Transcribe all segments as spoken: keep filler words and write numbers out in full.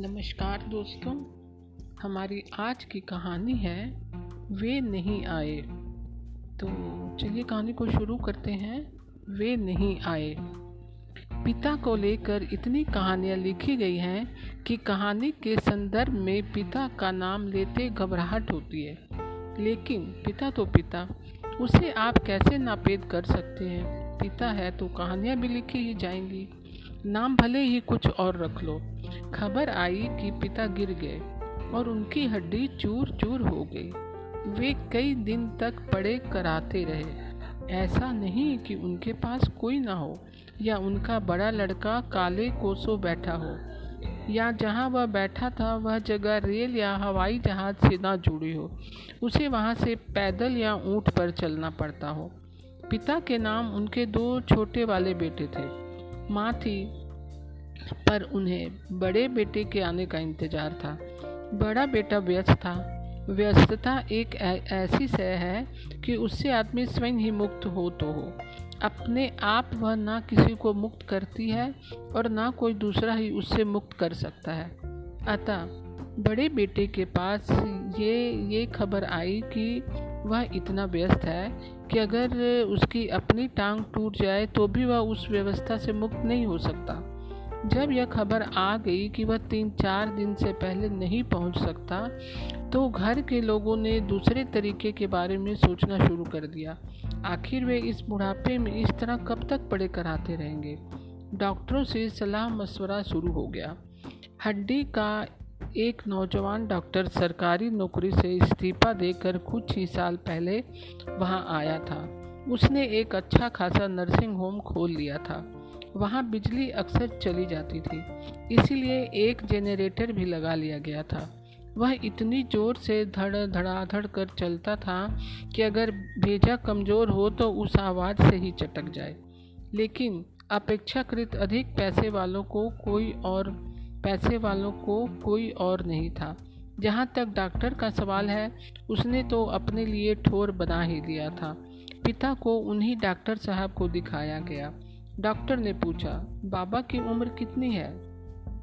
नमस्कार दोस्तों, हमारी आज की कहानी है वे नहीं आए। तो चलिए कहानी को शुरू करते हैं। वे नहीं आए। पिता को लेकर इतनी कहानियाँ लिखी गई हैं कि कहानी के संदर्भ में पिता का नाम लेते घबराहट होती है, लेकिन पिता तो पिता, उसे आप कैसे नापेद कर सकते हैं। पिता है तो कहानियाँ भी लिखी ही जाएंगी, नाम भले ही कुछ और रख लो। खबर आई कि पिता गिर गए और उनकी हड्डी चूर चूर हो गई। वे कई दिन तक पड़े कराते रहे। ऐसा नहीं कि उनके पास कोई ना हो या उनका बड़ा लड़का काले कोसों बैठा हो या जहां वह बैठा था वह जगह रेल या हवाई जहाज से ना जुड़ी हो, उसे वहां से पैदल या ऊंट पर चलना पड़ता हो। पिता के नाम उनके दो छोटे वाले बेटे थे। माँ थी, पर उन्हें बड़े बेटे के आने का इंतज़ार था। बड़ा बेटा व्यस्त था। व्यस्तता एक ऐसी शय है कि उससे आदमी स्वयं ही मुक्त हो तो हो। अपने आप वह ना किसी को मुक्त करती है और ना कोई दूसरा ही उससे मुक्त कर सकता है। अतः बड़े बेटे के पास ये ये खबर आई कि वह इतना व्यस्त है कि अगर उसकी अपनी टांग टूट जाए तो भी वह उस व्यवस्था से मुक्त नहीं हो सकता। जब यह खबर आ गई कि वह तीन चार दिन से पहले नहीं पहुंच सकता, तो घर के लोगों ने दूसरे तरीके के बारे में सोचना शुरू कर दिया। आखिर वे इस बुढ़ापे में इस तरह कब तक पड़े कराते रहेंगे। डॉक्टरों से सलाह मशवरा शुरू हो गया। हड्डी का एक नौजवान डॉक्टर सरकारी नौकरी से इस्तीफा देकर कुछ ही साल पहले वहां आया था। उसने एक अच्छा खासा नर्सिंग होम खोल लिया था। वहां बिजली अक्सर चली जाती थी, इसीलिए एक जेनरेटर भी लगा लिया गया था। वह इतनी ज़ोर से धड़ धड़ाधड़ कर चलता था कि अगर भेजा कमज़ोर हो तो उस आवाज़ से ही चटक जाए। लेकिन अपेक्षाकृत अधिक पैसे वालों को कोई और पैसे वालों को कोई और नहीं था। जहाँ तक डॉक्टर का सवाल है, उसने तो अपने लिए ठोर बना ही लिया था। पिता को उन्हीं डॉक्टर साहब को दिखाया गया। डॉक्टर ने पूछा, बाबा की उम्र कितनी है?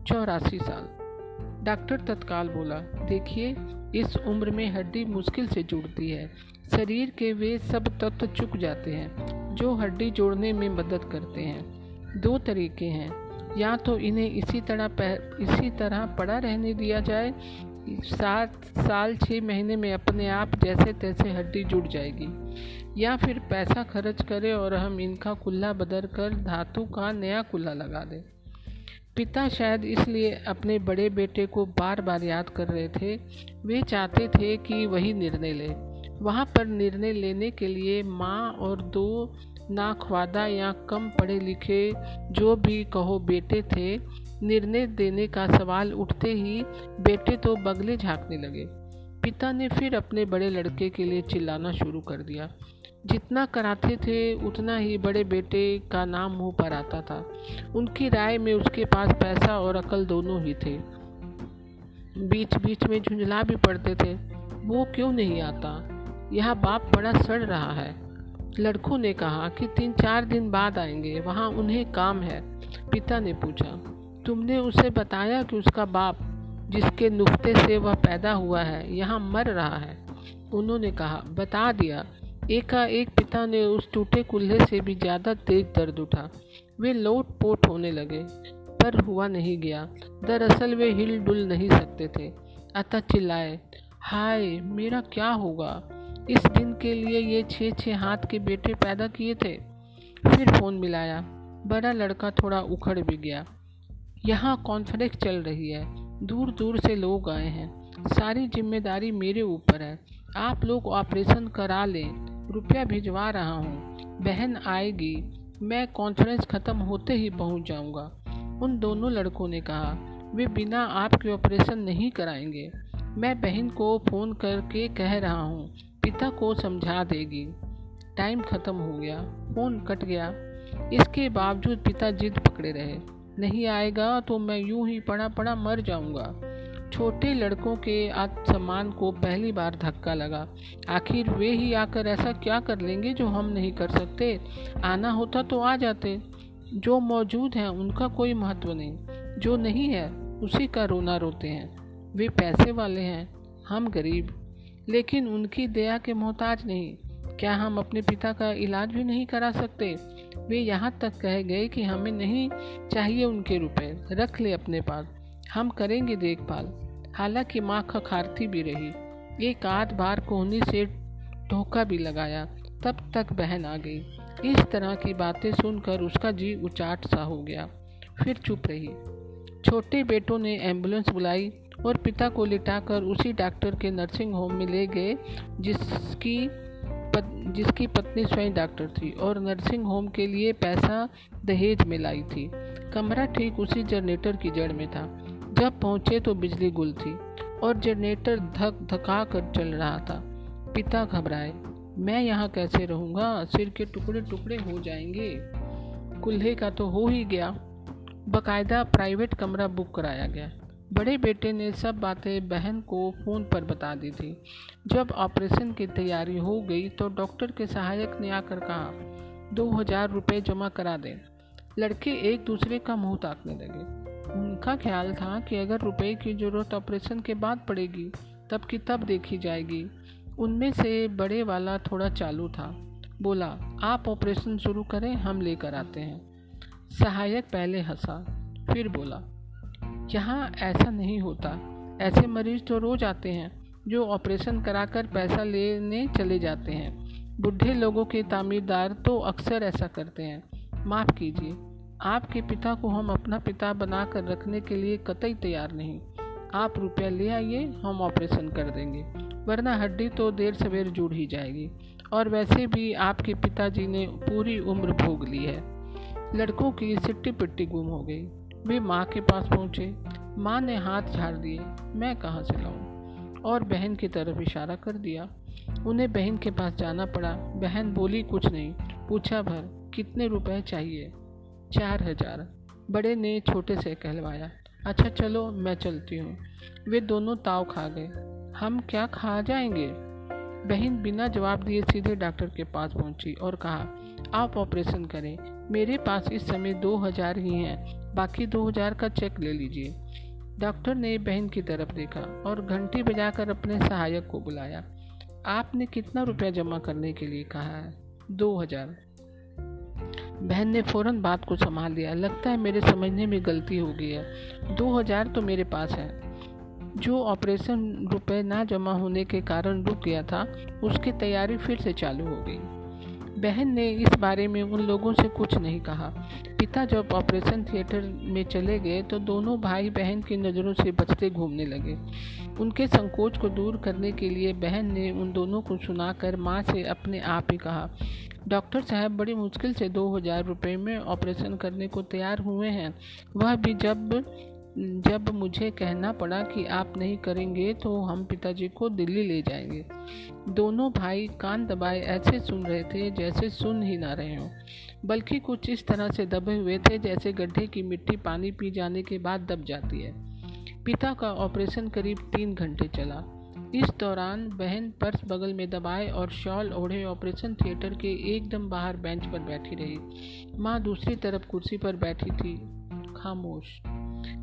चौरासी साल। डॉक्टर तत्काल बोला, देखिए, इस उम्र में हड्डी मुश्किल से जुड़ती है। शरीर के वे सब तत्व चुक जाते हैं जो हड्डी जोड़ने में मदद करते हैं। दो तरीके हैं, या तो इन्हें इसी तरह इसी तरह पड़ा रहने दिया जाए। सात साल छः महीने में अपने आप जैसे तैसे हड्डी जुड़ जाएगी, या फिर पैसा खर्च करें और हम इनका कुल्ला बदल कर धातु का नया कुल्ला लगा दें। पिता शायद इसलिए अपने बड़े बेटे को बार बार याद कर रहे थे। वे चाहते थे कि वही निर्णय ले। वहाँ पर निर्णय लेने के लिए माँ और दो नाखवादा या कम पढ़े लिखे, जो भी कहो, बेटे थे। निर्णय देने का सवाल उठते ही बेटे तो बगले झाँकने लगे। पिता ने फिर अपने बड़े लड़के के लिए चिल्लाना शुरू कर दिया। जितना कराते थे उतना ही बड़े बेटे का नाम मुंह पर आता था। उनकी राय में उसके पास पैसा और अकल दोनों ही थे। बीच बीच में झुंझला भी पड़ते थे, वो क्यों नहीं आता, यह बाप बड़ा सड़ रहा है। लड़कों ने कहा कि तीन चार दिन बाद आएंगे, वहाँ उन्हें काम है। पिता ने पूछा, तुमने उसे बताया कि उसका बाप, जिसके नुक्ते से वह पैदा हुआ है, यहाँ मर रहा है? उन्होंने कहा, बता दिया। एकाएक पिता ने उस टूटे कुल्हे से भी ज़्यादा तेज दर्द उठा। वे लोट पोट होने लगे, पर हुआ नहीं गया। दरअसल वे हिल डुल नहीं सकते थे। अतः चिल्लाए, हाय, मेरा क्या होगा? इस दिन के लिए ये छः छः हाथ के बेटे पैदा किए थे। फिर फ़ोन मिलाया। बड़ा लड़का थोड़ा उखड़ भी गया। यहाँ कॉन्फ्रेंस चल रही है, दूर दूर से लोग आए हैं। सारी जिम्मेदारी मेरे ऊपर है। आप लोग ऑपरेशन करा लें, रुपया भिजवा रहा हूँ। बहन आएगी, मैं कॉन्फ्रेंस ख़त्म होते ही पहुँच जाऊँगा। उन दोनों लड़कों ने कहा, वे बिना आपके ऑपरेशन नहीं कराएंगे। मैं बहन को फ़ोन करके कह रहा हूँ, पिता को समझा देगी। टाइम ख़त्म हो गया, फ़ोन कट गया। इसके बावजूद पिता जिद पकड़े रहे, नहीं आएगा तो मैं यूं ही पड़ा पड़ा मर जाऊंगा। छोटे लड़कों के आत्मसम्मान को पहली बार धक्का लगा। आखिर वे ही आकर ऐसा क्या कर लेंगे जो हम नहीं कर सकते? आना होता तो आ जाते। जो मौजूद हैं उनका कोई महत्व नहीं, जो नहीं है उसी का रोना रोते हैं। वे पैसे वाले हैं, हम गरीब, लेकिन उनकी दया के मोहताज नहीं। क्या हम अपने पिता का इलाज भी नहीं करा सकते? वे यहाँ तक कह गए कि हमें नहीं चाहिए उनके रुपए, रख ले अपने पास, हम करेंगे देखभाल। हालांकि माँ खखारती भी रही, एक आध बार कोहनी से धोखा भी लगाया, तब तक बहन आ गई। इस तरह की बातें सुनकर उसका जी उचाट सा हो गया, फिर चुप रही। छोटे बेटों ने एम्बुलेंस बुलाई और पिता को लिटाकर उसी डॉक्टर के नर्सिंग होम में ले गए जिसकी पत, जिसकी पत्नी स्वयं डॉक्टर थी और नर्सिंग होम के लिए पैसा दहेज में लाई थी। कमरा ठीक उसी जनरेटर की जड़ में था। जब पहुंचे तो बिजली गुल थी और जनरेटर धक धका कर चल रहा था। पिता घबराए, मैं यहाँ कैसे रहूँगा, सिर के टुकड़े टुकड़े हो जाएंगे। कुल्हे का तो हो ही गया, बकायदा प्राइवेट कमरा बुक कराया गया। बड़े बेटे ने सब बातें बहन को फ़ोन पर बता दी थी। जब ऑपरेशन की तैयारी हो गई तो डॉक्टर के सहायक ने आकर कहा, दो हज़ार रुपये जमा करा दें। लड़के एक दूसरे का मुँह ताकने लगे। उनका ख्याल था कि अगर रुपए की ज़रूरत ऑपरेशन के बाद पड़ेगी तब की तब देखी जाएगी। उनमें से बड़े वाला थोड़ा चालू था, बोला, आप ऑपरेशन शुरू करें, हम लेकर आते हैं। सहायक पहले हंसा, फिर बोला, यहाँ ऐसा नहीं होता, ऐसे मरीज़ तो रोज़ आते हैं जो ऑपरेशन कराकर पैसा लेने चले जाते हैं। बूढ़े लोगों के तामीरदार तो अक्सर ऐसा करते हैं। माफ़ कीजिए, आपके पिता को हम अपना पिता बना कर रखने के लिए कतई तैयार नहीं। आप रुपया ले आइए, हम ऑपरेशन कर देंगे, वरना हड्डी तो देर सवेर जुड़ ही जाएगी, और वैसे भी आपके पिताजी ने पूरी उम्र भोग ली है। लड़कों की सिट्टी पिट्टी गुम हो गई। वे माँ के पास पहुँचे। माँ ने हाथ झाड़ दिए, मैं कहाँ से लाऊं, और बहन की तरफ इशारा कर दिया। उन्हें बहन के पास जाना पड़ा। बहन बोली कुछ नहीं, पूछा भर, कितने रुपए चाहिए? चार हजार, बड़े ने छोटे से कहलवाया। अच्छा चलो, मैं चलती हूँ। वे दोनों ताव खा गए। हम क्या खा जाएंगे? बहन बिना जवाब दिए सीधे डॉक्टर के पास पहुँची और कहा, आप ऑपरेशन करें, मेरे पास इस समय दो हज़ार ही हैं, बाकी दो हज़ार का चेक ले लीजिए। डॉक्टर ने बहन की तरफ देखा और घंटी बजाकर अपने सहायक को बुलाया। आपने कितना रुपया जमा करने के लिए कहा है? दो हज़ार। बहन ने फ़ौरन बात को संभाल लिया। लगता है मेरे समझने में गलती हो गई है, दो हज़ार तो मेरे पास है। जो ऑपरेशन रुपए ना जमा होने के कारण रुक गया था, उसकी तैयारी फिर से चालू हो गई। बहन ने इस बारे में उन लोगों से कुछ नहीं कहा। पिता जब ऑपरेशन थिएटर में चले गए तो दोनों भाई बहन की नज़रों से बचते घूमने लगे। उनके संकोच को दूर करने के लिए बहन ने उन दोनों को सुनाकर माँ से अपने आप ही कहा, डॉक्टर साहब बड़ी मुश्किल से दो हज़ार रुपये में ऑपरेशन करने को तैयार हुए हैं, वह भी जब जब मुझे कहना पड़ा कि आप नहीं करेंगे तो हम पिताजी को दिल्ली ले जाएंगे। दोनों भाई कान दबाए ऐसे सुन रहे थे जैसे सुन ही ना रहे हों, बल्कि कुछ इस तरह से दबे हुए थे जैसे गड्ढे की मिट्टी पानी पी जाने के बाद दब जाती है। पिता का ऑपरेशन करीब तीन घंटे चला। इस दौरान बहन पर्स बगल में दबाए और शॉल ओढ़े ऑपरेशन थिएटर के एकदम बाहर बेंच पर बैठी रही। माँ दूसरी तरफ कुर्सी पर बैठी थी, खामोश।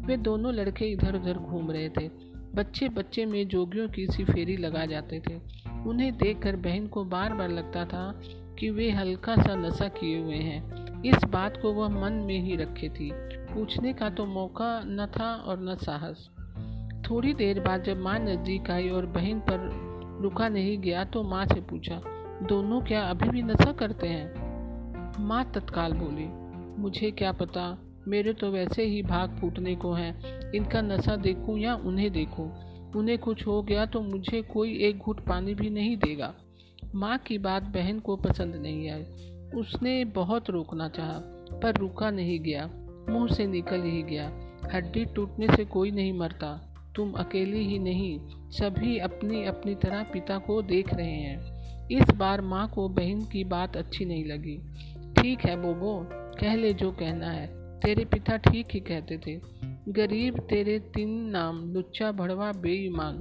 वे दोनों लड़के इधर उधर घूम रहे थे। बच्चे बच्चे में जोगियों की सी फेरी लगा जाते थे। उन्हें देखकर बहन को बार बार लगता था कि वे हल्का सा नशा किए हुए हैं। इस बात को वह मन में ही रखे थी। पूछने का तो मौका न था और न साहस। थोड़ी देर बाद जब माँ नज़दीक आई और बहन पर रुका नहीं गया तो माँ से पूछा, दोनों क्या अभी भी नशा करते हैं? माँ तत्काल बोली, मुझे क्या पता, मेरे तो वैसे ही भाग फूटने को हैं, इनका नशा देखूं या उन्हें देखूं? उन्हें कुछ हो गया तो मुझे कोई एक घूंट पानी भी नहीं देगा। माँ की बात बहन को पसंद नहीं आई। उसने बहुत रोकना चाहा पर रुका नहीं गया, मुंह से निकल ही गया, हड्डी टूटने से कोई नहीं मरता, तुम अकेली ही नहीं, सभी अपनी अपनी तरह पिता को देख रहे हैं। इस बार माँ को बहन की बात अच्छी नहीं लगी। ठीक है बोबो, कह ले जो कहना है, तेरे पिता ठीक ही कहते थे, गरीब तेरे तीन नाम, लुच्चा, भड़वा, बेईमान।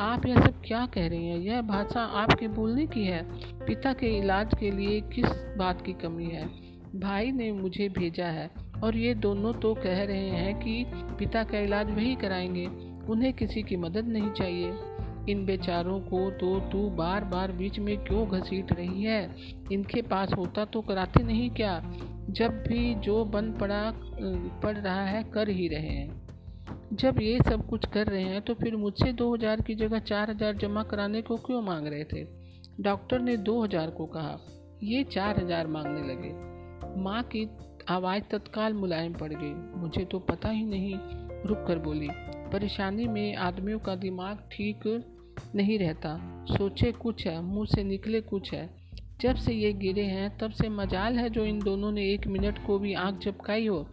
आप यह सब क्या कह रही हैं? यह भाषा आपके बोलने की है? पिता के इलाज के लिए किस बात की कमी है? भाई ने मुझे भेजा है, और ये दोनों तो कह रहे हैं कि पिता का इलाज वही कराएंगे, उन्हें किसी की मदद नहीं चाहिए। इन बेचारों को तो तू बार बार बीच में क्यों घसीट रही है? इनके पास होता तो कराते नहीं क्या? जब भी जो बन पड़ा पड़ रहा है कर ही रहे हैं। जब ये सब कुछ कर रहे हैं तो फिर मुझसे दो हज़ार की जगह चार हज़ार जमा कराने को क्यों मांग रहे थे? डॉक्टर ने दो हज़ार को कहा, ये चार हज़ार मांगने लगे। माँ की आवाज़ तत्काल मुलायम पड़ गई। मुझे तो पता ही नहीं, रुक कर बोली, परेशानी में आदमियों का दिमाग ठीक नहीं रहता, सोचे कुछ है, मुंह से निकले कुछ है। जब से ये गिरे हैं तब से मजाल है जो इन दोनों ने एक मिनट को भी आँख झपकाई हो।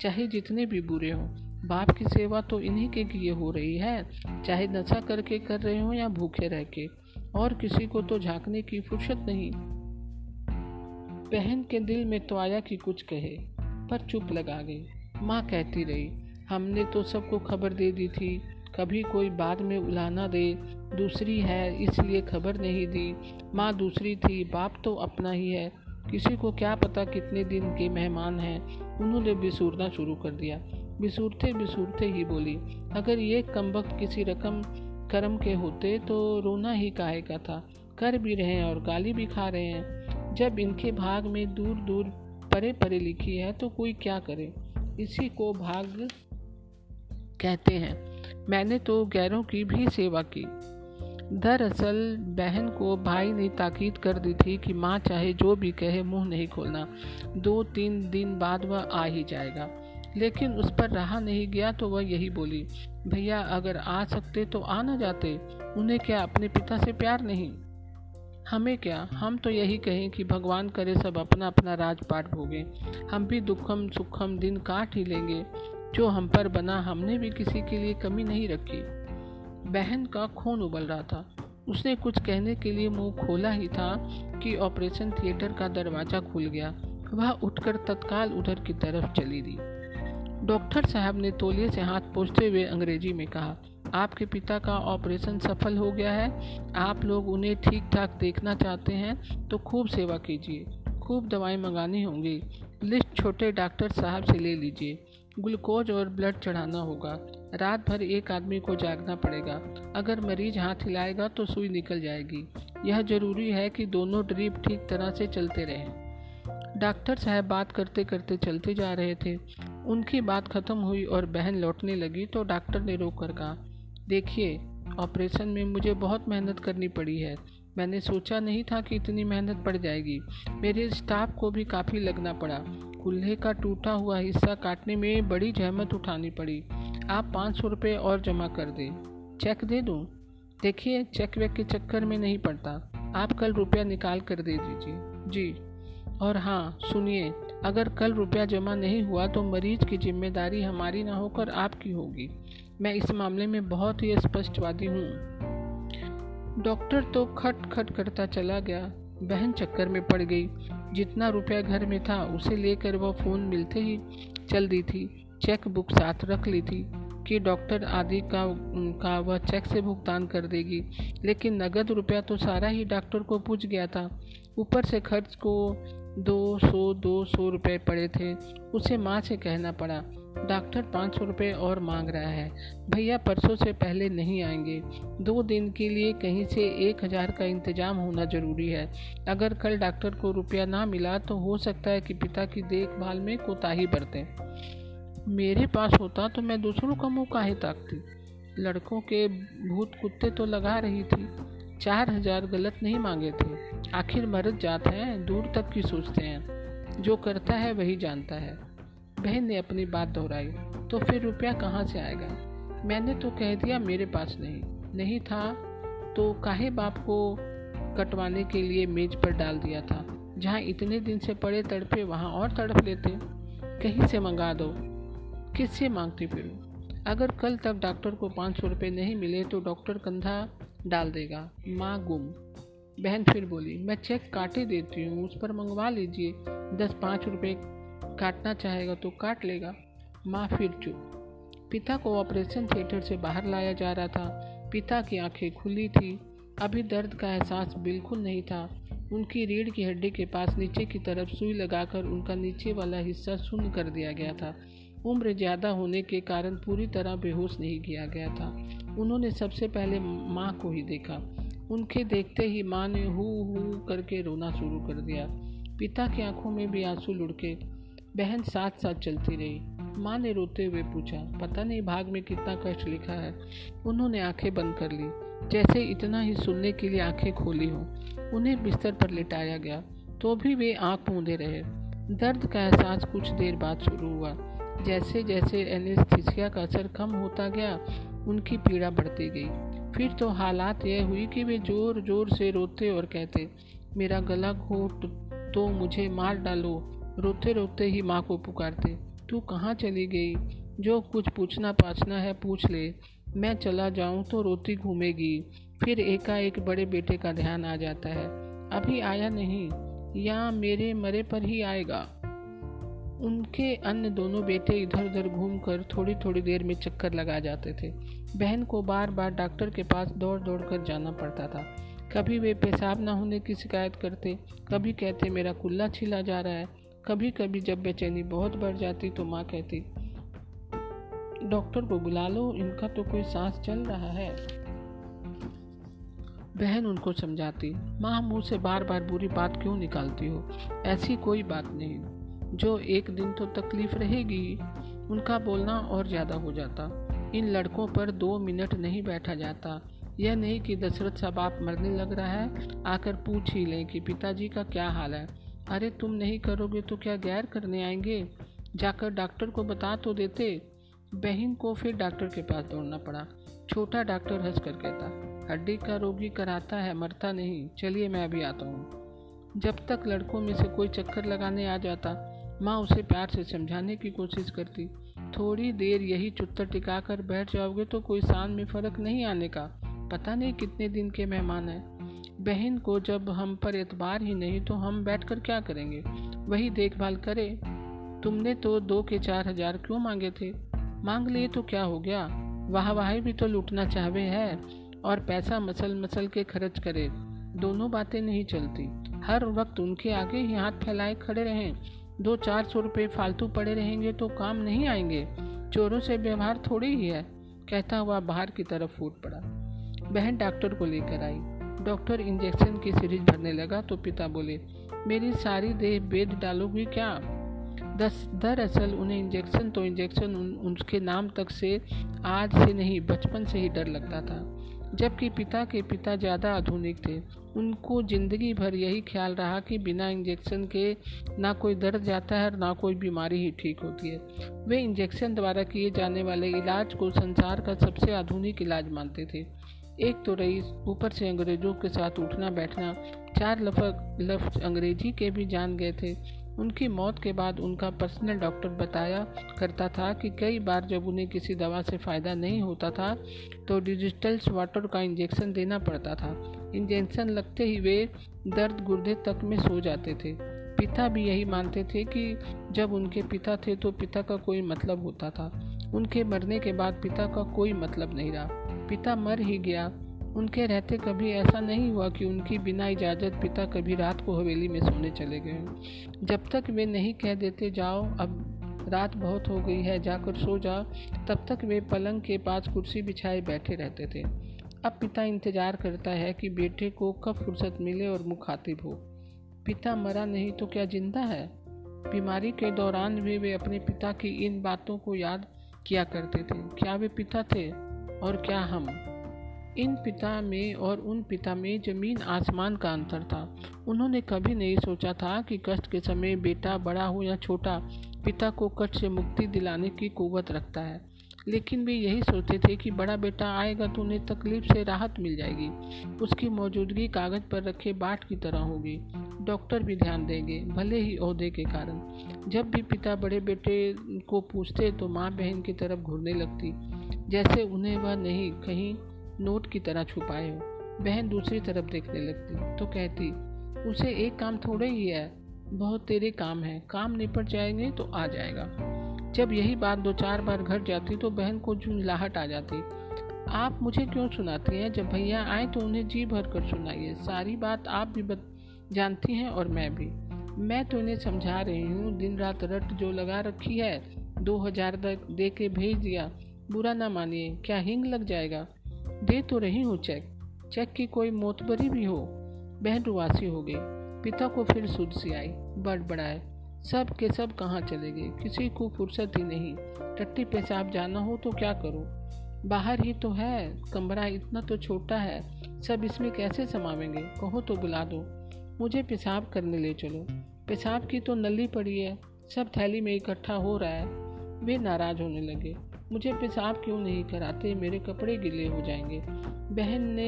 चाहे जितने भी बुरे हों, बाप की सेवा तो इन्हीं के किए हो रही है, चाहे नशा करके कर रहे हों या भूखे रह के। और किसी को तो झांकने की फुर्सत नहीं। बहन के दिल में तो आया कि कुछ कहे, पर चुप लगा गई। माँ कहती रही, हमने तो सबको खबर दे दी थी, कभी कोई बाद में उलाना दे, दूसरी है इसलिए खबर नहीं दी। माँ दूसरी थी, बाप तो अपना ही है, किसी को क्या पता कितने दिन के मेहमान हैं। उन्होंने बिसूरना शुरू कर दिया। बिसूरते बिसूरते ही बोली, अगर ये कमबख्त किसी रकम कर्म के होते तो रोना ही काहे का था, कर भी रहे हैं और गाली भी खा रहे हैं। जब इनके भाग में दूर दूर परे परे लिखी है तो कोई क्या करे, इसी को भाग कहते हैं। मैंने तो गैरों की भी सेवा की। दरअसल बहन को भाई ने ताकीद कर दी थी कि माँ चाहे जो भी कहे मुंह नहीं खोलना, दो तीन दिन बाद वह आ ही जाएगा। लेकिन उस पर रहा नहीं गया तो वह यही बोली, भैया अगर आ सकते तो आ ना जाते, उन्हें क्या अपने पिता से प्यार नहीं? हमें क्या, हम तो यही कहें कि भगवान करे सब अपना अपना राजपाट भोगें, हम भी दुखम सुखम दिन काट ही लेंगे। जो हम पर बना हमने भी किसी के लिए कमी नहीं रखी। बहन का खून उबल रहा था। उसने कुछ कहने के लिए मुंह खोला ही था कि ऑपरेशन थिएटर का दरवाज़ा खुल गया। वह उठकर तत्काल उधर की तरफ चली गई। डॉक्टर साहब ने तौलिए से हाथ पोंछते हुए अंग्रेजी में कहा, आपके पिता का ऑपरेशन सफल हो गया है, आप लोग उन्हें ठीक ठाक देखना चाहते हैं तो खूब सेवा कीजिए, खूब दवाएं मंगानी होंगी, लिस्ट छोटे डॉक्टर साहब से ले लीजिए, ग्लूकोज और ब्लड चढ़ाना होगा, रात भर एक आदमी को जागना पड़ेगा, अगर मरीज हाथ हिलाएगा तो सुई निकल जाएगी, यह जरूरी है कि दोनों ड्रिप ठीक तरह से चलते रहें। डॉक्टर साहब बात करते करते चलते जा रहे थे। उनकी बात ख़त्म हुई और बहन लौटने लगी तो डॉक्टर ने रोक कर कहा, देखिए ऑपरेशन में मुझे बहुत मेहनत करनी पड़ी है, मैंने सोचा नहीं था कि इतनी मेहनत पड़ जाएगी, मेरे स्टाफ को भी काफ़ी लगना पड़ा, कुल्हे का टूटा हुआ हिस्सा काटने में बड़ी जहमत उठानी पड़ी, आप पाँच सौ रुपये और जमा कर दें। चेक दे दूँ? देखिए चेक वेक के चक्कर में नहीं पड़ता, आप कल रुपया निकाल कर दे दीजिए। जी, और हाँ सुनिए, अगर कल रुपया जमा नहीं हुआ तो मरीज की जिम्मेदारी हमारी ना होकर आपकी होगी, मैं इस मामले में बहुत ही स्पष्टवादी हूँ। डॉक्टर तो खट खट करता चला गया। बहन चक्कर में पड़ गई। जितना रुपया घर में था उसे लेकर वह फ़ोन मिलते ही चल दी थी, चेक बुक साथ रख ली थी कि डॉक्टर आदि का का वह चेक से भुगतान कर देगी, लेकिन नगद रुपया तो सारा ही डॉक्टर को पूछ गया था। ऊपर से खर्च को दो सौ दो सौ रुपये पड़े थे। उसे माँ से कहना पड़ा, डॉक्टर पाँच सौ रुपये और मांग रहा है, भैया परसों से पहले नहीं आएंगे, दो दिन के लिए कहीं से एक हज़ार का इंतज़ाम होना ज़रूरी है, अगर कल डॉक्टर को रुपया ना मिला तो हो सकता है कि पिता की देखभाल में कोताही बरतें। मेरे पास होता तो मैं दूसरों का मुँह काहे ताकती, लड़कों के भूत कुत्ते तो लगा रही थी। चार हज़ार गलत नहीं मांगे थे, आखिर मर्द जात हैं, दूर तक की सोचते हैं, जो करता है वही जानता है। बहन ने अपनी बात दोहराई, तो फिर रुपया कहाँ से आएगा? मैंने तो कह दिया मेरे पास नहीं नहीं था तो काहे बाप को कटवाने के लिए मेज पर डाल दिया था, जहाँ इतने दिन से पड़े तड़पे वहाँ और तड़प लेते। कहीं से मंगा दो, किससे मांगती फिर? अगर कल तक डॉक्टर को पाँच सौ रुपये नहीं मिले तो डॉक्टर कंधा डाल देगा। माँ गुम। बहन फिर बोली, मैं चेक काटे देती हूँ, उस पर मंगवा लीजिए, दस पाँच रुपये काटना चाहेगा तो काट लेगा। माँ फिर चुप। पिता को ऑपरेशन थिएटर से बाहर लाया जा रहा था। पिता की आंखें खुली थी, अभी दर्द का एहसास बिल्कुल नहीं था। उनकी रीढ़ की हड्डी के पास नीचे की तरफ सुई लगाकर उनका नीचे वाला हिस्सा शून्य कर दिया गया था। उम्र ज़्यादा होने के कारण पूरी तरह बेहोश नहीं किया गया था। उन्होंने सबसे पहले माँ को ही देखा। उनके देखते ही माँ ने हू हू करके रोना शुरू कर दिया। पिता की आंखों में भी आंसू लुढ़के। बहन साथ साथ चलती रही। माँ ने रोते हुए पूछा, पता नहीं भाग में कितना कष्ट लिखा है। उन्होंने आंखें बंद कर ली, जैसे इतना ही सुनने के लिए आंखें खोली हों। उन्हें बिस्तर पर लिटाया गया तो भी वे आंख मूंदे रहे। दर्द का एहसास कुछ देर बाद शुरू हुआ। जैसे जैसे एनेस्थीसिया का असर कम होता गया, उनकी पीड़ा बढ़ती गई। फिर तो हालात यह हुई कि वे जोर जोर से रोते और कहते, मेरा गला घोट तो मुझे मार डालो। रोते रोते ही माँ को पुकारते, तू कहाँ चली गई? जो कुछ पूछना पाछना है पूछ ले। मैं चला जाऊँ तो रोती घूमेगी। फिर एकाएक बड़े बेटे का ध्यान आ जाता है। अभी आया नहीं, या मेरे मरे पर ही आएगा। उनके अन्य दोनों बेटे इधर उधर घूमकर थोड़ी थोड़ी देर में चक्कर लगा जाते थे। बहन को बार बार डॉक्टर के पास दौड़ दौड़ कर जाना पड़ता था। कभी वे पेशाब ना होने की शिकायत करते, कभी कहते मेरा कुल्ला छिला जा रहा है। कभी कभी जब बेचैनी बहुत बढ़ जाती तो माँ कहती, डॉक्टर को बुला लो, इनका तो कोई सांस चल रहा है। बहन उनको समझाती, माँ मुँह से बार बार बुरी बात क्यों निकालती हो? ऐसी कोई बात नहीं, जो एक दिन तो तकलीफ रहेगी। उनका बोलना और ज़्यादा हो जाता। इन लड़कों पर दो मिनट नहीं बैठा जाता। यह नहीं कि दशरथ साहब आप मरने लग रहा है, आकर पूछ ही लें कि पिताजी का क्या हाल है। अरे तुम नहीं करोगे तो क्या गैर करने आएंगे? जाकर डॉक्टर को बता तो देते। बहन को फिर डॉक्टर के पास दौड़ना पड़ा। छोटा डॉक्टर हंस कर कहता, हड्डी का रोगी कराता है, मरता नहीं। चलिए मैं अभी आता हूँ। जब तक लड़कों में से कोई चक्कर लगाने आ जाता, माँ उसे प्यार से समझाने की कोशिश करती, थोड़ी देर यही चुत्तर टिका कर बैठ जाओगे तो कोई सान में फ़र्क नहीं आने का। पता नहीं कितने दिन के मेहमान हैं। बहन को जब हम पर एतबार ही नहीं तो हम बैठकर क्या करेंगे? वही देखभाल करे। तुमने तो दो के चार हजार क्यों मांगे थे? मांग लिए तो क्या हो गया? वाह वाह भी तो लूटना चाहवे है और पैसा मसल मसल के खर्च करे। दोनों बातें नहीं चलती। हर वक्त उनके आगे ही हाथ फैलाए खड़े रहें। दो चार सौ रुपये फालतू पड़े रहेंगे तो काम नहीं आएंगे। चोरों से व्यवहार थोड़ी ही है, कहता हुआ बाहर की तरफ फूट पड़ा। बहन डॉक्टर को लेकर आई। डॉक्टर इंजेक्शन की सीरीज भरने लगा तो पिता बोले, मेरी सारी देह बेद डालोगी क्या? दस दरअसल उन्हें इंजेक्शन तो इंजेक्शन उन, उसके नाम तक से आज से नहीं बचपन से ही डर लगता था। जबकि पिता के पिता ज़्यादा आधुनिक थे। उनको ज़िंदगी भर यही ख्याल रहा कि बिना इंजेक्शन के ना कोई दर्द जाता है और ना कोई बीमारी ही ठीक होती है। वे इंजेक्शन द्वारा किए जाने वाले इलाज को संसार का सबसे आधुनिक इलाज मानते थे। एक तो रईस, ऊपर से अंग्रेज़ों के साथ उठना बैठना, चार लफ्ज़ लफ्ज़ अंग्रेजी के भी जान गए थे। उनकी मौत के बाद उनका पर्सनल डॉक्टर बताया करता था कि कई बार जब उन्हें किसी दवा से फ़ायदा नहीं होता था तो डिजिटल वाटर का इंजेक्शन देना पड़ता था। इंजेक्शन लगते ही वे दर्द गुर्दे तक में सो जाते थे। पिता भी यही मानते थे कि जब उनके पिता थे तो पिता का कोई मतलब होता था। उनके मरने के बाद पिता का कोई मतलब नहीं रहा। पिता मर ही गया। उनके रहते कभी ऐसा नहीं हुआ कि उनकी बिना इजाज़त पिता कभी रात को हवेली में सोने चले गए। जब तक वे नहीं कह देते, जाओ अब रात बहुत हो गई है, जाकर सो जाओ, तब तक वे पलंग के पास कुर्सी बिछाए बैठे रहते थे। अब पिता इंतज़ार करता है कि बेटे को कब फुर्सत मिले और मुखातिब हो। पिता मरा नहीं तो क्या जिंदा है? बीमारी के दौरान भी वे अपने पिता की इन बातों को याद किया करते थे। क्या वे पिता थे और क्या हम? इन पिता में और उन पिता में ज़मीन आसमान का अंतर था। उन्होंने कभी नहीं सोचा था कि कष्ट के समय बेटा बड़ा हो या छोटा, पिता को कष्ट से मुक्ति दिलाने की कुव्वत रखता है। लेकिन वे यही सोचते थे कि बड़ा बेटा आएगा तो उन्हें तकलीफ़ से राहत मिल जाएगी। उसकी मौजूदगी कागज़ पर रखे बाट की तरह होगी। डॉक्टर भी ध्यान देंगे, भले ही ओहदे के कारण। जब भी पिता बड़े बेटे को पूछते तो माँ बहन की तरफ घूरने लगती, जैसे उन्हें वह नहीं कहीं नोट की तरह छुपाए हो। बहन दूसरी तरफ देखने लगती तो कहती, उसे एक काम थोड़े ही है, बहुत तेरे काम हैं, काम निपट जाएंगे तो आ जाएगा। जब यही बात दो चार बार घर जाती तो बहन को झुंझलाहट आ जाती। आप मुझे क्यों सुनाती हैं? जब भैया आए तो उन्हें जी भर कर सुनाइए, सारी बात आप भी बत, जानती हैं और मैं भी। मैं तो इन्हें समझा रही हूँ, दिन रात रट जो लगा रखी है, दो हजार दे के भेज दिया, बुरा ना मानिए, क्या हिंग लग जाएगा, दे तो रही हूँ चेक, चेक की कोई मोतबरी भी हो। बहन रुवासी हो गई, पिता को फिर सुध सी आई, बड़बड़ाए, सब के सब कहाँ चले गए, किसी को फुर्सत ही नहीं, टट्टी पेशाब जाना हो तो क्या करूँ, बाहर ही तो है कमरा, इतना तो छोटा है, सब इसमें कैसे समावेंगे, कहो तो बुला दो, मुझे पेशाब करने ले चलो, पेशाब की तो नली पड़ी है, सब थैली में इकट्ठा हो रहा है। वे नाराज होने लगे, मुझे पेशाब क्यों नहीं कराते, मेरे कपड़े गीले हो जाएंगे। बहन ने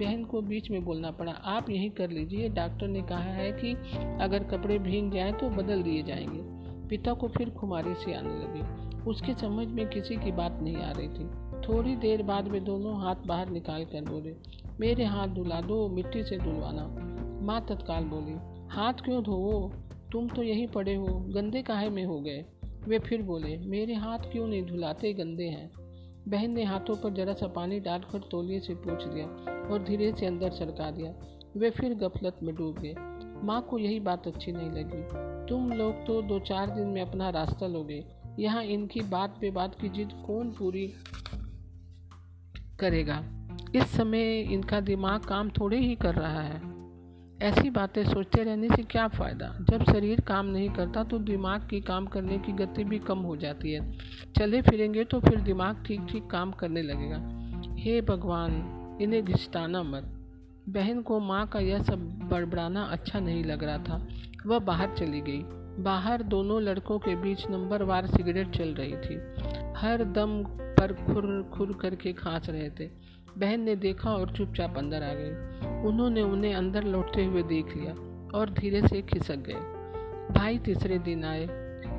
बहन को बीच में बोलना पड़ा, आप यहीं कर लीजिए, डॉक्टर ने कहा है कि अगर कपड़े भीग जाएं तो बदल दिए जाएंगे। पिता को फिर खुमारी सी आने लगी, उसके समझ में किसी की बात नहीं आ रही थी। थोड़ी देर बाद वे दोनों हाथ बाहर निकाल कर बोले, मेरे हाथ धुला दो, मिट्टी से धुलवाना। माँ तत्काल बोली, हाथ क्यों धोवो, तुम तो यहीं पड़े हो, गंदे काहे में हो गए। वे फिर बोले, मेरे हाथ क्यों नहीं धुलाते, गंदे हैं। बहन ने हाथों पर जरा सा पानी डालकर तौलिए से पोंछ दिया और धीरे से अंदर सरका दिया। वे फिर गफलत में डूब गए। माँ को यही बात अच्छी नहीं लगी, तुम लोग तो दो चार दिन में अपना रास्ता लोगे, यहाँ इनकी बात पे बात की जिद कौन पूरी करेगा, इस समय इनका दिमाग काम थोड़े ही कर रहा है। ऐसी बातें सोचते रहने से क्या फ़ायदा, जब शरीर काम नहीं करता तो दिमाग की काम करने की गति भी कम हो जाती है, चले फिरेंगे तो फिर दिमाग ठीक ठीक काम करने लगेगा। हे भगवान, इन्हें घिसटाना मत। बहन को माँ का यह सब बड़बड़ाना अच्छा नहीं लग रहा था। वह बाहर चली गई। बाहर दोनों लड़कों के बीच नंबरवार सिगरेट चल रही थी, हर दम पर खुर खुर करके खाँस रहे थे। बहन ने देखा और चुपचाप अंदर आ गई। उन्होंने उन्हें अंदर लौटते हुए देख लिया और धीरे से खिसक गए। भाई तीसरे दिन आए।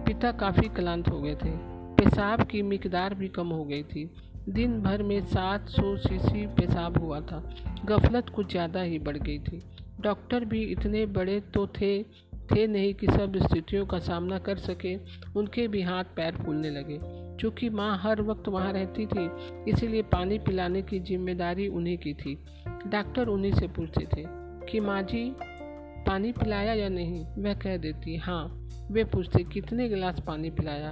पिता काफ़ी क्लांत हो गए थे, पेशाब की मिकदार भी कम हो गई थी। दिन भर में सात सौ सीसी पेशाब हुआ था। गफलत कुछ ज़्यादा ही बढ़ गई थी। डॉक्टर भी इतने बड़े तो थे थे नहीं कि सब स्थितियों का सामना कर सके। उनके भी हाथ पैर फूलने लगे। चूँकि माँ हर वक्त वहाँ रहती थी, इसीलिए पानी पिलाने की जिम्मेदारी उन्हीं की थी। डॉक्टर उन्हीं से पूछते थे कि माँ जी पानी पिलाया या नहीं, वह कह देती हाँ। वे पूछते कितने गिलास पानी पिलाया,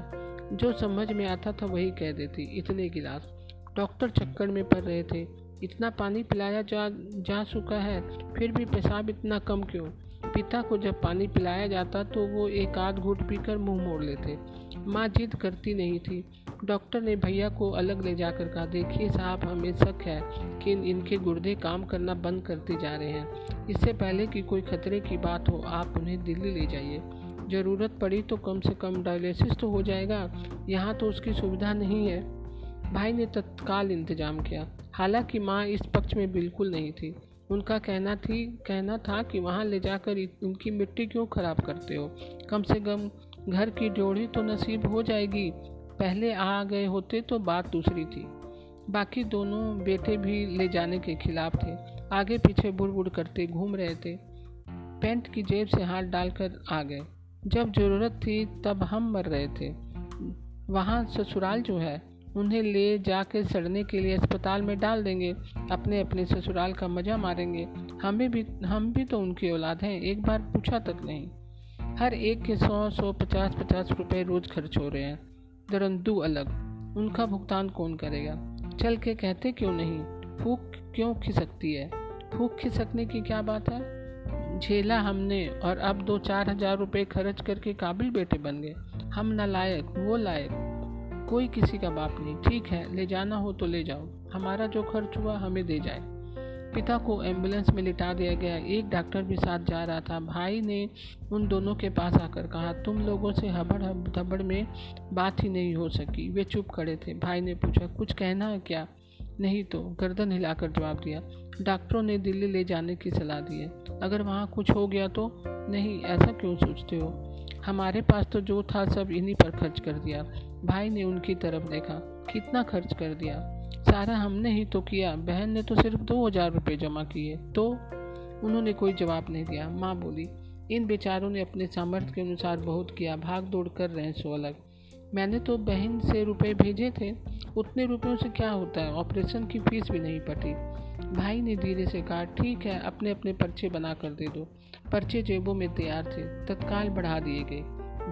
जो समझ में आता था वही कह देती इतने गिलास। डॉक्टर चक्कर में पड़ रहे थे, इतना पानी पिलाया जा जा चुका है, फिर भी पेशाब इतना कम क्यों। पिता को जब पानी पिलाया जाता तो वो एक आध घूंट पीकर मुंह मोड़ लेते। माँ जिद करती नहीं थी। डॉक्टर ने भैया को अलग ले जाकर कहा, देखिए साहब, हमें शक है कि इनके गुर्दे काम करना बंद करते जा रहे हैं। इससे पहले कि कोई खतरे की बात हो, आप उन्हें दिल्ली ले जाइए, ज़रूरत पड़ी तो कम से कम डायलिसिस तो हो जाएगा, यहाँ तो उसकी सुविधा नहीं है। भाई ने तत्काल इंतजाम किया। हालांकि माँ इस पक्ष में बिल्कुल नहीं थी। उनका कहना थी कहना था कि वहाँ ले जाकर इनकी मिट्टी क्यों ख़राब करते हो, कम से कम घर की जोड़ी तो नसीब हो जाएगी, पहले आ गए होते तो बात दूसरी थी। बाकी दोनों बेटे भी ले जाने के खिलाफ थे, आगे पीछे बुड़बुड़ करते घूम रहे थे। पैंट की जेब से हाथ डालकर आ गए, जब ज़रूरत थी तब हम मर रहे थे। वहाँ ससुराल जो है, उन्हें ले जाके सड़ने के लिए अस्पताल में डाल देंगे, अपने अपने ससुराल का मज़ा मारेंगे। हमें भी हम भी तो उनकी औलाद हैं, एक बार पूछा तक नहीं। हर एक के सौ सौ पचास पचास रुपए रोज़ खर्च हो रहे हैं, दरंदू अलग, उनका भुगतान कौन करेगा। चल के कहते क्यों नहीं, फूक क्यों खिसकती है, फूक खिसकने की क्या बात है, झेला हमने और अब दो चार हजार रुपये खर्च करके काबिल बेटे बन गए, हम नालायक वो लायक। कोई किसी का बाप नहीं। ठीक है, ले जाना हो तो ले जाओ, हमारा जो खर्च हुआ हमें दे जाए। पिता को एम्बुलेंस में लिटा दिया गया। एक डॉक्टर भी साथ जा रहा था। भाई ने उन दोनों के पास आकर कहा, तुम लोगों से हबड़ धबड़ में बात ही नहीं हो सकी। वे चुप खड़े थे। भाई ने पूछा, कुछ कहना है क्या? नहीं तो, गर्दन हिलाकर जवाब दिया। डॉक्टरों ने दिल्ली ले जाने की सलाह दी है, अगर वहाँ कुछ हो गया तो। नहीं, ऐसा क्यों सोचते हो, हमारे पास तो जो था सब इन्हीं पर खर्च कर दिया। भाई ने उनकी तरफ देखा, कितना खर्च कर दिया, सारा हमने ही तो किया, बहन ने तो सिर्फ दो हज़ार रुपये जमा किए तो। उन्होंने कोई जवाब नहीं दिया। माँ बोली, इन बेचारों ने अपने सामर्थ्य के अनुसार बहुत किया, भाग दौड़ कर रहे हैं सो अलग। मैंने तो बहन से रुपए भेजे थे, उतने रुपयों से क्या होता है, ऑपरेशन की फीस भी नहीं पटी। भाई ने धीरे से कहा, ठीक है, अपने अपने पर्चे बना कर दे दो। पर्चे जेबों में तैयार थे, तत्काल बढ़ा दिए गए।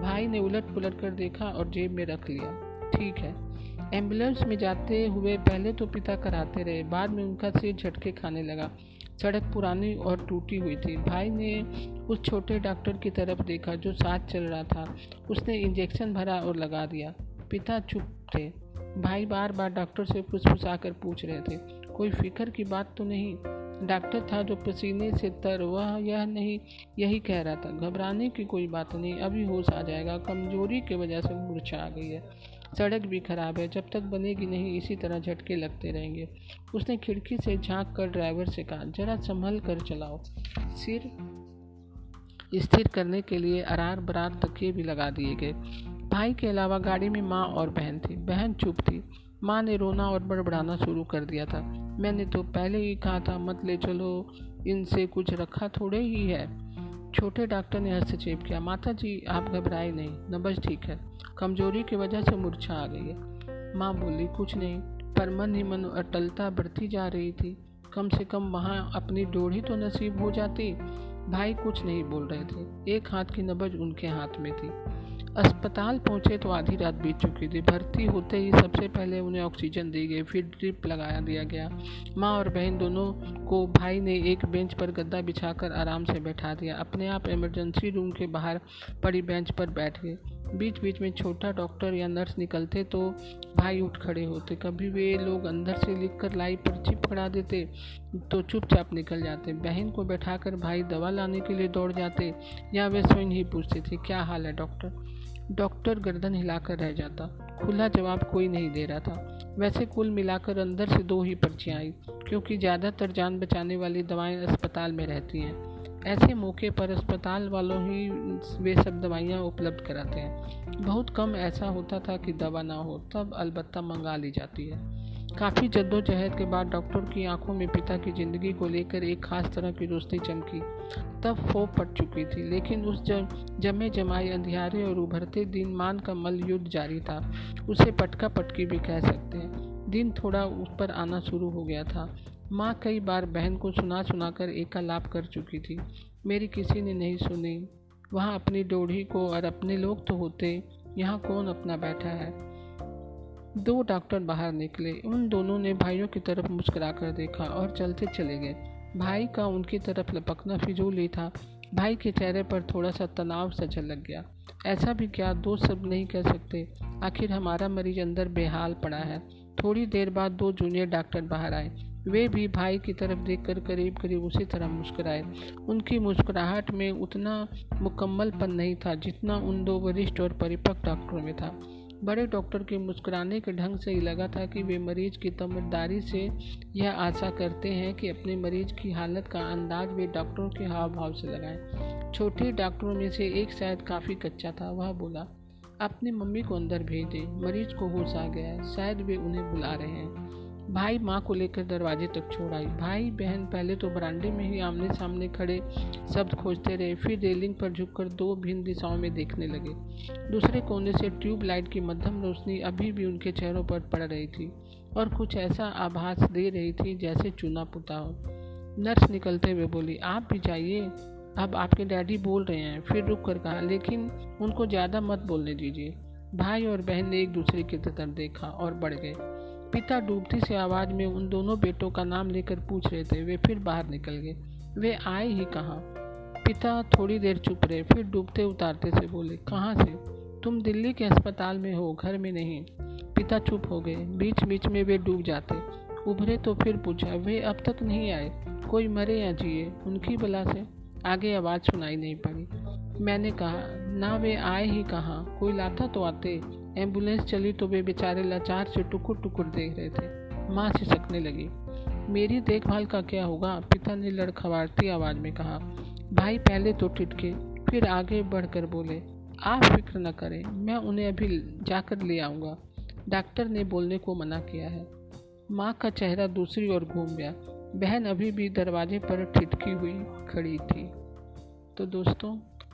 भाई ने उलट पुलट कर देखा और जेब में रख लिया। ठीक है। एम्बुलेंस में जाते हुए पहले तो पिता कराते रहे, बाद में उनका सिर झटके खाने लगा। सड़क पुरानी और टूटी हुई थी। भाई ने उस छोटे डॉक्टर की तरफ देखा जो साथ चल रहा था। उसने इंजेक्शन भरा और लगा दिया। पिता चुप थे। भाई बार बार डॉक्टर से फुसफुसा कर पूछ रहे थे, कोई फिक्र की बात तो नहीं। डॉक्टर था जो पसीने से तर वह यह नहीं यही कह रहा था, घबराने की कोई बात नहीं, अभी होश आ जाएगा, कमजोरी की वजह से मूर्छा आ गई है, सड़क भी खराब है, जब तक बनेगी नहीं इसी तरह झटके लगते रहेंगे। उसने खिड़की से झांक कर ड्राइवर से कहा, जरा संभल कर चलाओ। सिर स्थिर करने के लिए अरार बरार तकिए भी लगा दिए गए। भाई के अलावा गाड़ी में माँ और बहन थी। बहन चुप थी। माँ ने रोना और बड़बड़ाना शुरू कर दिया था। मैंने तो पहले ही कहा था मत ले चलो, इनसे कुछ रखा थोड़े ही है। छोटे डॉक्टर ने हस्तक्षेप किया, माता जी आप घबराए नहीं, नब्ज ठीक है, कमजोरी की वजह से मूर्छा आ गई है। माँ बोली, कुछ नहीं, पर मन ही मन अटलता बढ़ती जा रही थी, कम से कम वहाँ अपनी डोरी तो नसीब हो जाती। भाई कुछ नहीं बोल रहे थे। एक हाथ की नब्ज उनके हाथ में थी। अस्पताल पहुंचे तो आधी रात बीत चुकी थी। भर्ती होते ही सबसे पहले उन्हें ऑक्सीजन दी गई, फिर ड्रिप लगा दिया गया। माँ और बहन दोनों को भाई ने एक बेंच पर गद्दा बिछाकर आराम से बैठा दिया। अपने आप इमरजेंसी रूम के बाहर पड़ी बेंच पर बैठ गए। बीच बीच में छोटा डॉक्टर या नर्स निकलते तो भाई उठ खड़े होते। कभी वे लोग अंदर से लिख कर लाई पर्ची पकड़ा देते तो चुपचाप निकल जाते। बहन को बैठाकर भाई दवा लाने के लिए दौड़ जाते, या वे स्वयं ही पूछते थे, क्या हाल है डॉक्टर। डॉक्टर गर्दन हिलाकर रह जाता। खुला जवाब कोई नहीं दे रहा था। वैसे कुल मिलाकर अंदर से दो ही पर्चियाँ आई, क्योंकि ज़्यादातर जान बचाने वाली दवाएं अस्पताल में रहती हैं। ऐसे मौके पर अस्पताल वालों ही वे सब दवाइयाँ उपलब्ध कराते हैं। बहुत कम ऐसा होता था कि दवा ना हो, तब अलबत्ता मंगा ली जाती है। काफ़ी जद्दोजहद के बाद डॉक्टर की आंखों में पिता की ज़िंदगी को लेकर एक खास तरह की रोशनी चमकी। तब फो पट चुकी थी, लेकिन उस जमे जमाए अंधियारे और उभरते दिन मान का मल युद्ध जारी था। उसे पटका पटकी भी कह सकते हैं। दिन थोड़ा ऊपर आना शुरू हो गया था। माँ कई बार बहन को सुना सुना कर एकालाप कर चुकी थी, मेरी किसी ने नहीं सुनी, वहाँ अपनी डोढ़ी को और अपने लोग तो होते, यहाँ कौन अपना बैठा है। दो डॉक्टर बाहर निकले। उन दोनों ने भाइयों की तरफ मुस्कुरा कर देखा और चलते चले गए। भाई का उनकी तरफ लपकना फिजूल ही था। भाई के चेहरे पर थोड़ा सा तनाव सा झलक गया। ऐसा भी क्या दो शब्द नहीं कह सकते, आखिर हमारा मरीज अंदर बेहाल पड़ा है। थोड़ी देर बाद दो जूनियर डॉक्टर बाहर आए। वे भी भाई की तरफ देखकर करीब करीब उसी तरह मुस्कुराए। उनकी मुस्कुराहट में उतना मुकम्मलपन नहीं था जितना उन दो वरिष्ठ और परिपक्व डॉक्टरों में था। बड़े डॉक्टर के मुस्कुराने के ढंग से ही लगा था कि वे मरीज की समझदारी से यह आशा करते हैं कि अपने मरीज की हालत का अंदाज वे डॉक्टरों के हाव भाव से लगाएं। छोटे डॉक्टरों में से एक शायद काफ़ी कच्चा था। वह बोला, अपनी मम्मी को अंदर भेज दे, मरीज को होश आ गया है, शायद वे उन्हें बुला रहे हैं। भाई माँ को लेकर दरवाजे तक छोड़ आई। भाई बहन पहले तो बरामदे में ही आमने सामने खड़े शब्द खोजते रहे, फिर रेलिंग पर झुककर दो भिन्न दिशाओं में देखने लगे। दूसरे कोने से ट्यूब लाइट की मध्यम रोशनी अभी भी उनके चेहरों पर पड़ रही थी और कुछ ऐसा आभास दे रही थी जैसे चूना पुता हो। नर्स निकलते हुए बोली, आप भी जाइए, अब आपके डैडी बोल रहे हैं। फिर रुक कर कहा, लेकिन उनको ज़्यादा मत बोलने दीजिए। भाई और बहन ने एक दूसरे की तरफ देखा और बढ़ गए। पिता डूबती से आवाज़ में उन दोनों बेटों का नाम लेकर पूछ रहे थे। वे फिर बाहर निकल गए। वे आए ही कहाँ। पिता थोड़ी देर चुप रहे, फिर डूबते उतारते से बोले, कहाँ से, तुम दिल्ली के अस्पताल में हो, घर में नहीं। पिता चुप हो गए। बीच बीच में वे डूब जाते, उभरे तो फिर पूछा, वे अब तक नहीं आए, कोई मरे या जिए उनकी बला से। आगे आवाज़ सुनाई नहीं पड़ी। मैंने कहा ना, वे आए ही कहाँ, कोई लाता तो आते। एम्बुलेंस चली तो वे बेचारे लाचार से टुकुर टुकुर देख रहे थे। माँ सिसकने लगी। मेरी देखभाल का क्या होगा, पिता ने लड़खड़ाती आवाज़ में कहा। भाई पहले तो टिटके, फिर आगे बढ़कर बोले, आप फिक्र न करें, मैं उन्हें अभी जाकर ले आऊँगा, डॉक्टर ने बोलने को मना किया है। माँ का चेहरा दूसरी ओर घूम गया। बहन अभी भी दरवाजे पर ठिठकी हुई खड़ी थी। तो दोस्तों,